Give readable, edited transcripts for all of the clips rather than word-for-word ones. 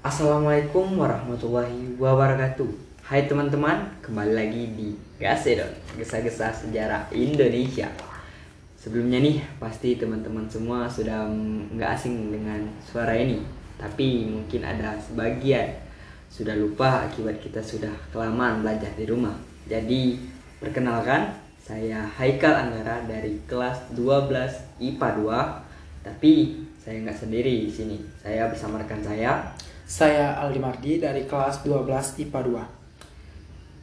Assalamualaikum warahmatullahi wabarakatuh. Hai teman-teman, kembali lagi di Gasedo, Gesa-gesa Sejarah Indonesia. Sebelumnya nih, pasti teman-teman semua sudah nggak asing dengan suara ini. Tapi mungkin ada sebagian sudah lupa akibat kita sudah kelamaan belajar di rumah. Jadi, perkenalkan, saya Haikal Anggara dari kelas 12 IPA 2. Tapi, saya nggak sendiri di sini. Saya bersama rekan saya. Saya Aldi Mardi dari kelas 12 IPA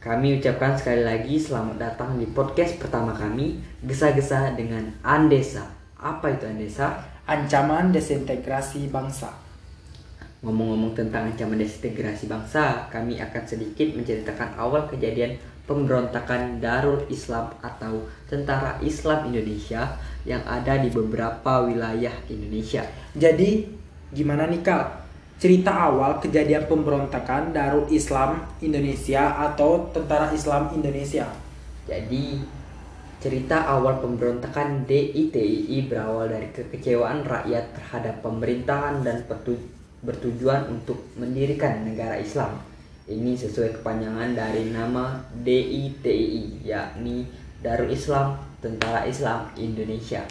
2. Kami ucapkan sekali lagi selamat datang di podcast pertama kami, Gesa-gesa dengan Andesa. Apa itu Andesa? Ancaman desintegrasi bangsa. Ngomong-ngomong tentang ancaman desintegrasi bangsa, kami akan sedikit menceritakan awal kejadian pemberontakan Darul Islam atau Tentara Islam Indonesia yang ada di beberapa wilayah Indonesia. Jadi, gimana nih Kak? Cerita awal kejadian pemberontakan Darul Islam Indonesia atau Tentara Islam Indonesia. Jadi, cerita awal pemberontakan DI/TII berawal dari kekecewaan rakyat terhadap pemerintahan dan bertujuan untuk mendirikan negara Islam. Ini sesuai kepanjangan dari nama DI/TII, yakni Darul Islam Tentara Islam Indonesia.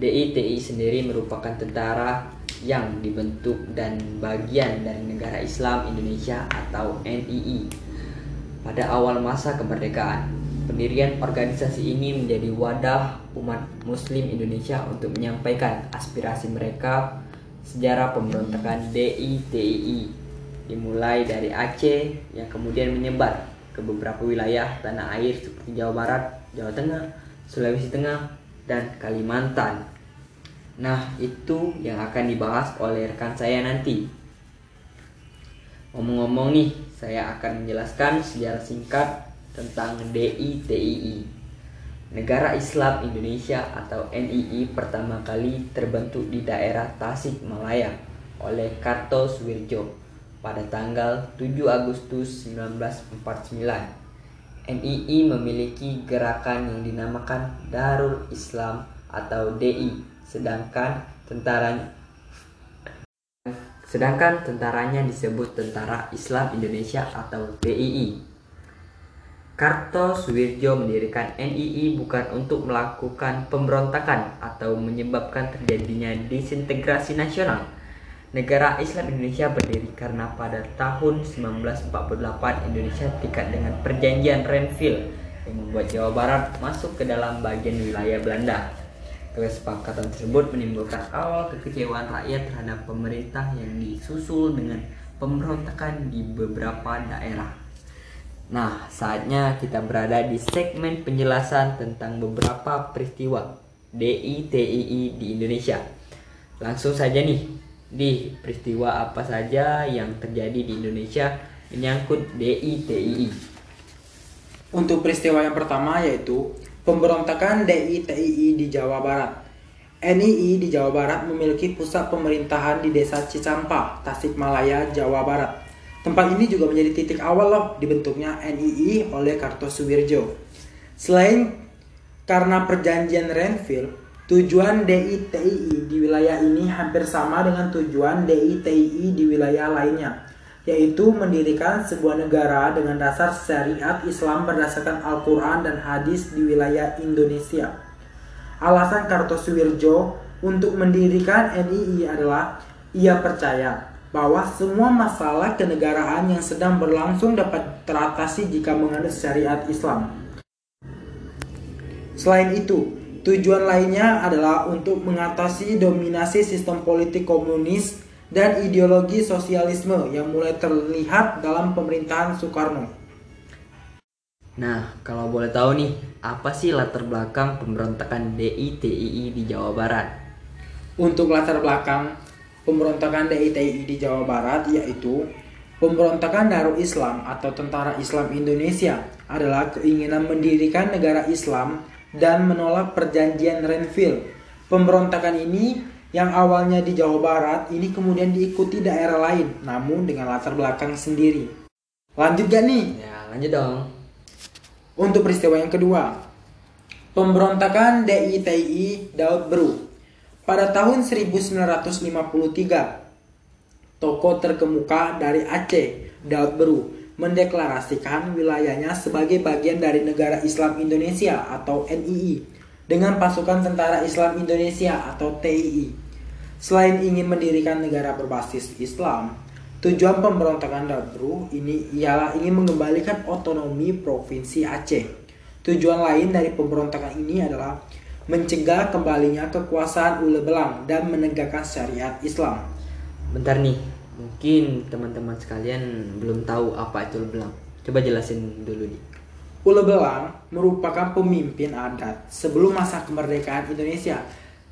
DI/TII sendiri merupakan tentara yang dibentuk dan bagian dari Negara Islam Indonesia atau NII pada awal masa kemerdekaan. Pendirian organisasi ini menjadi wadah umat Muslim Indonesia untuk menyampaikan aspirasi mereka. Sejarah pemberontakan DI/TII dimulai dari Aceh yang kemudian menyebar ke beberapa wilayah tanah air seperti Jawa Barat, Jawa Tengah, Sulawesi Tengah, dan Kalimantan. Nah, itu yang akan dibahas oleh rekan saya nanti. Ngomong-ngomong nih, saya akan menjelaskan sejarah singkat tentang DI/TII. Negara Islam Indonesia atau NII pertama kali terbentuk di daerah Tasikmalaya oleh Kartosuwirjo pada tanggal 7 Agustus 1949. NII memiliki gerakan yang dinamakan Darul Islam atau DI. Sedangkan tentaranya disebut Tentara Islam Indonesia atau DII. Kartosuwirjo mendirikan NII bukan untuk melakukan pemberontakan atau menyebabkan terjadinya disintegrasi nasional. Negara Islam Indonesia berdiri karena pada tahun 1948 Indonesia terikat dengan perjanjian Renville yang membuat Jawa Barat masuk ke dalam bagian wilayah Belanda. Kesepakatan tersebut menimbulkan awal kekecewaan rakyat terhadap pemerintah yang disusul dengan pemberontakan di beberapa daerah. Nah, saatnya kita berada di segmen penjelasan tentang beberapa peristiwa DI/TII di Indonesia. Langsung saja nih, di peristiwa apa saja yang terjadi di Indonesia menyangkut DI/TII. Untuk peristiwa yang pertama yaitu pemberontakan DI/TII di Jawa Barat. NII di Jawa Barat memiliki pusat pemerintahan di desa Cicampa, Tasikmalaya, Jawa Barat. Tempat ini juga menjadi titik awal dibentuknya NII oleh Kartosuwirjo. Selain karena perjanjian Renville, tujuan DI/TII di wilayah ini hampir sama dengan tujuan DI/TII di wilayah lainnya, yaitu mendirikan sebuah negara dengan dasar syariat Islam berdasarkan Al-Quran dan hadis di wilayah Indonesia. Alasan Kartosuwirjo untuk mendirikan NII adalah ia percaya bahwa semua masalah kenegaraan yang sedang berlangsung dapat teratasi jika menganut syariat Islam. Selain itu, tujuan lainnya adalah untuk mengatasi dominasi sistem politik komunis dan ideologi sosialisme yang mulai terlihat dalam pemerintahan Soekarno. Nah, kalau boleh tahu nih, apa sih latar belakang pemberontakan DI/TII di Jawa Barat? Untuk latar belakang pemberontakan DI/TII di Jawa Barat yaitu pemberontakan Darul Islam atau Tentara Islam Indonesia adalah keinginan mendirikan negara Islam dan menolak perjanjian Renville. Pemberontakan ini yang awalnya di Jawa Barat ini kemudian diikuti daerah lain, namun dengan latar belakang sendiri. Lanjut gak nih? Ya, lanjut dong. Untuk peristiwa yang kedua, pemberontakan DI/TII Daud Beureu'eh pada tahun 1953. tokoh terkemuka dari Aceh, Daud Beureu'eh, mendeklarasikan wilayahnya sebagai bagian dari Negara Islam Indonesia atau NII dengan pasukan Tentara Islam Indonesia atau TII. Selain ingin mendirikan negara berbasis Islam, tujuan pemberontakan Daud Beureu'eh ini ialah ingin mengembalikan otonomi Provinsi Aceh. Tujuan lain dari pemberontakan ini adalah mencegah kembalinya kekuasaan Ulebelang dan menegakkan syariat Islam. Bentar nih, mungkin teman-teman sekalian belum tahu apa itu Ulebelang. Coba jelasin dulu nih. Ulebelang merupakan pemimpin adat sebelum masa kemerdekaan Indonesia.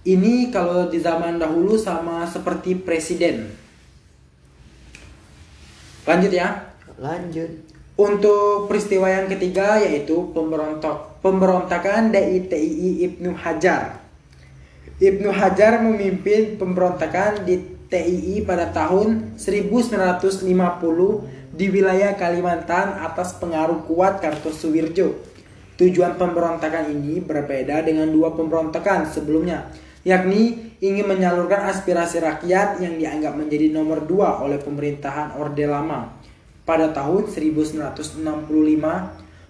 Ini kalau di zaman dahulu sama seperti presiden. Lanjut ya. Lanjut. Untuk peristiwa yang ketiga yaitu pemberontakan DI/TII Ibnu Hajar. Ibnu Hajar memimpin pemberontakan di TII pada tahun 1950 di wilayah Kalimantan atas pengaruh kuat Kartosuwirjo. Tujuan pemberontakan ini berbeda dengan dua pemberontakan sebelumnya, yakni ingin menyalurkan aspirasi rakyat yang dianggap menjadi nomor dua oleh pemerintahan Orde Lama. Pada tahun 1965,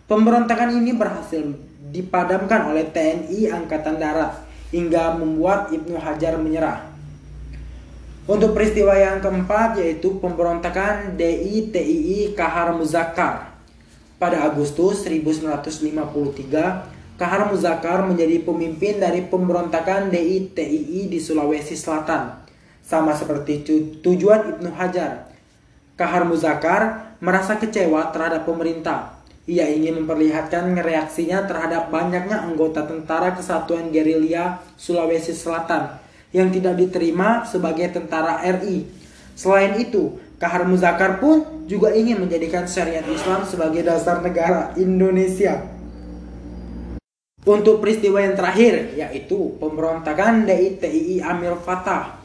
pemberontakan ini berhasil dipadamkan oleh TNI Angkatan Darat hingga membuat Ibnu Hajar menyerah. Untuk peristiwa yang keempat yaitu pemberontakan DI/TII Kahar Muzakar. Pada Agustus 1953, Kahar Muzakar menjadi pemimpin dari pemberontakan DI/TII di Sulawesi Selatan. Sama seperti tujuan Ibnu Hajar, Kahar Muzakar merasa kecewa terhadap pemerintah. Ia ingin memperlihatkan reaksinya terhadap banyaknya anggota Tentara Kesatuan Gerilya Sulawesi Selatan yang tidak diterima sebagai tentara RI. Selain itu, Kahar Muzakar pun juga ingin menjadikan syariat Islam sebagai dasar negara Indonesia. Untuk peristiwa yang terakhir, yaitu pemberontakan DI/TII Amir Fatah.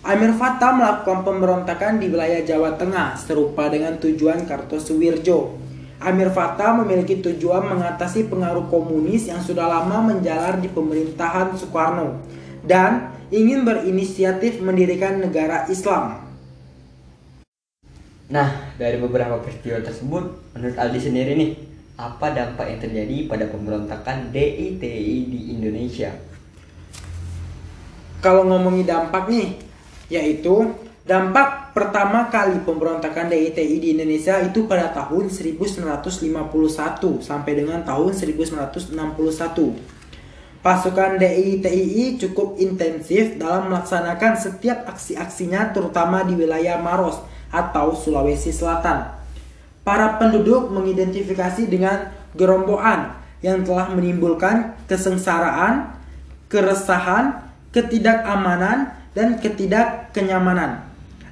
Amir Fatah melakukan pemberontakan di wilayah Jawa Tengah serupa dengan tujuan Kartosuwirjo. Amir Fatah memiliki tujuan mengatasi pengaruh komunis yang sudah lama menjalar di pemerintahan Soekarno dan ingin berinisiatif mendirikan negara Islam. Nah, dari beberapa peristiwa tersebut, menurut Aldi sendiri nih, apa dampak yang terjadi pada pemberontakan DI/TII di Indonesia? Kalau ngomongin dampak nih, yaitu dampak pertama kali pemberontakan DI/TII di Indonesia itu pada tahun 1951 sampai dengan tahun 1961. Pasukan DI/TII cukup intensif dalam melaksanakan setiap aksi-aksinya terutama di wilayah Maros atau Sulawesi Selatan. Para penduduk mengidentifikasi dengan gerombokan yang telah menimbulkan kesengsaraan, keresahan, ketidakamanan, dan ketidakkenyamanan.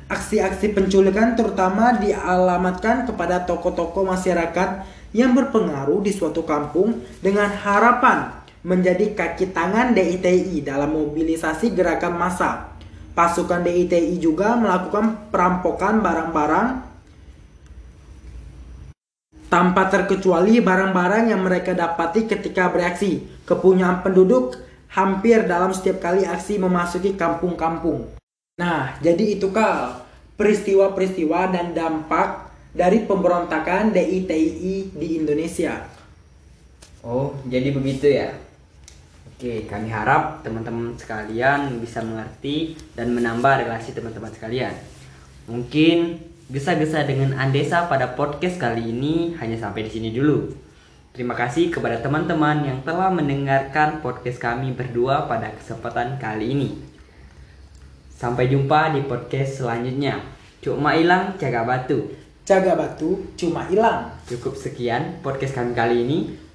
Aksi-aksi penculikan terutama dialamatkan kepada tokoh-tokoh masyarakat yang berpengaruh di suatu kampung dengan harapan menjadi kaki tangan DI/TII dalam mobilisasi gerakan massa. Pasukan DI/TII juga melakukan perampokan barang-barang tanpa terkecuali barang-barang yang mereka dapati ketika bereaksi kepunyaan penduduk hampir dalam setiap kali aksi memasuki kampung-kampung. Nah, jadi itu Kal, peristiwa-peristiwa dan dampak dari pemberontakan DI/TII di Indonesia. Oh, jadi begitu ya. Oke, kami harap teman-teman sekalian bisa mengerti dan menambah relasi teman-teman sekalian. Mungkin Gesa-gesa dengan Andesa pada podcast kali ini hanya sampai di sini dulu. Terima kasih kepada teman-teman yang telah mendengarkan podcast kami berdua pada kesempatan kali ini. Sampai jumpa di podcast selanjutnya. Cuma hilang, jaga batu. Jaga batu, cuma hilang. Cukup sekian podcast kami kali ini.